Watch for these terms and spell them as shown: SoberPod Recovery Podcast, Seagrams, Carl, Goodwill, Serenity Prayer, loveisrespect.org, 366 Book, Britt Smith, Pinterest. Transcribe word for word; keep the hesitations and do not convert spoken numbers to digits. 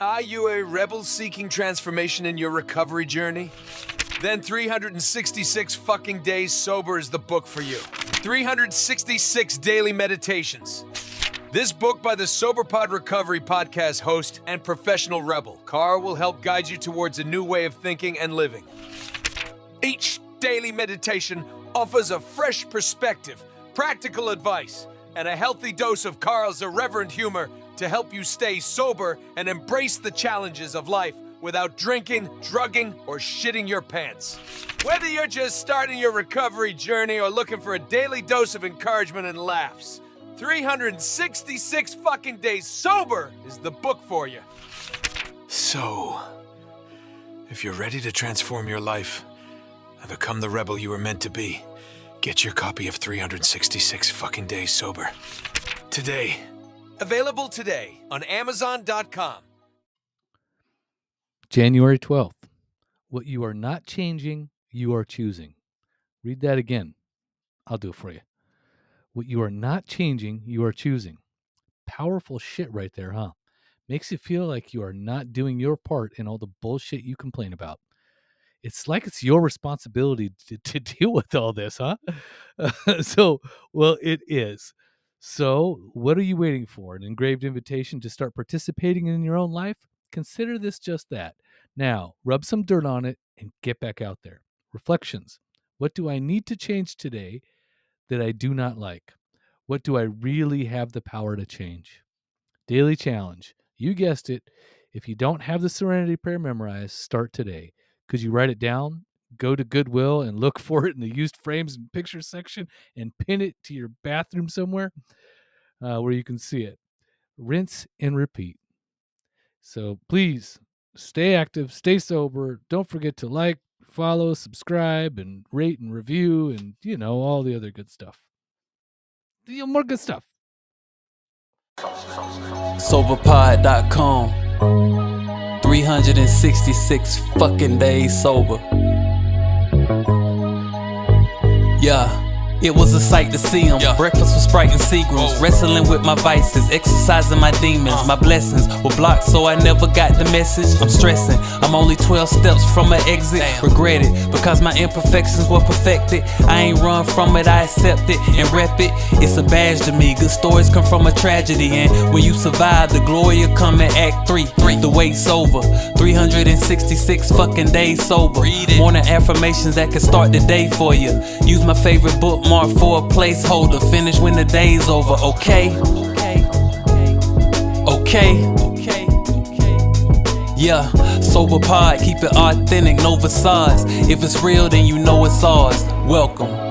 Are you a rebel seeking transformation in your recovery journey? Then three hundred sixty-six fucking days sober is the book for you. three hundred sixty-six daily meditations. This book by the SoberPod Recovery Podcast host and professional rebel, Carl, will help guide you towards a new way of thinking and living. Each daily meditation offers a fresh perspective, practical advice, and a healthy dose of Carl's irreverent humor to help you stay sober and embrace the challenges of life without drinking, drugging, or shitting your pants. Whether you're just starting your recovery journey or looking for a daily dose of encouragement and laughs, three hundred sixty-six fucking days sober is the book for you. So, if you're ready to transform your life and become the rebel you were meant to be, get your copy of three hundred sixty-six fucking days sober today. Available today on amazon dot com. January twelfth. What you are not changing, you are choosing. Read that again. I'll do it for you. What you are not changing, you are choosing. Powerful shit right there, huh? Makes you feel like you are not doing your part in all the bullshit you complain about. It's like it's your responsibility to, to deal with all this, huh? Uh, so, well, it is. So, what are you waiting for? An engraved invitation to start participating in your own life? Consider this just that. Now, rub some dirt on it and get back out there. Reflections. What do I need to change today that I do not like? What do I really have the power to change? Daily challenge. You guessed it. If you don't have the Serenity Prayer memorized, start today. Could you write it down? Go to Goodwill and look for it in the used frames and pictures section and pin it to your bathroom somewhere uh, where you can see it. Rinse and repeat. So please stay active, stay sober. Don't forget to like, follow, subscribe, and rate and review, and, you know, all the other good stuff. You know, more good stuff. sober pie dot com. three hundred sixty-six fucking days sober. Yeah. It was a sight to see them, yeah. Breakfast with Sprite and Seagrams, wrestling with my vices, exercising my demons, uh. my blessings were blocked so I never got the message. I'm stressing, I'm only twelve steps from an exit. Damn. Regret it, because my imperfections were perfected. I ain't run from it, I accept it and rep it. It's a badge to me, good stories come from a tragedy. And when you survive, the glory will come in Act three, three. The wait's over, three hundred sixty-six fucking days sober. Morning affirmations that can start the day for you. Use my favorite book mark for a placeholder. Finish when the day's over. Okay. Okay. Okay. Okay. Okay. Yeah. Sober pod. Keep it authentic. No facades. If it's real, then you know it's ours. Welcome.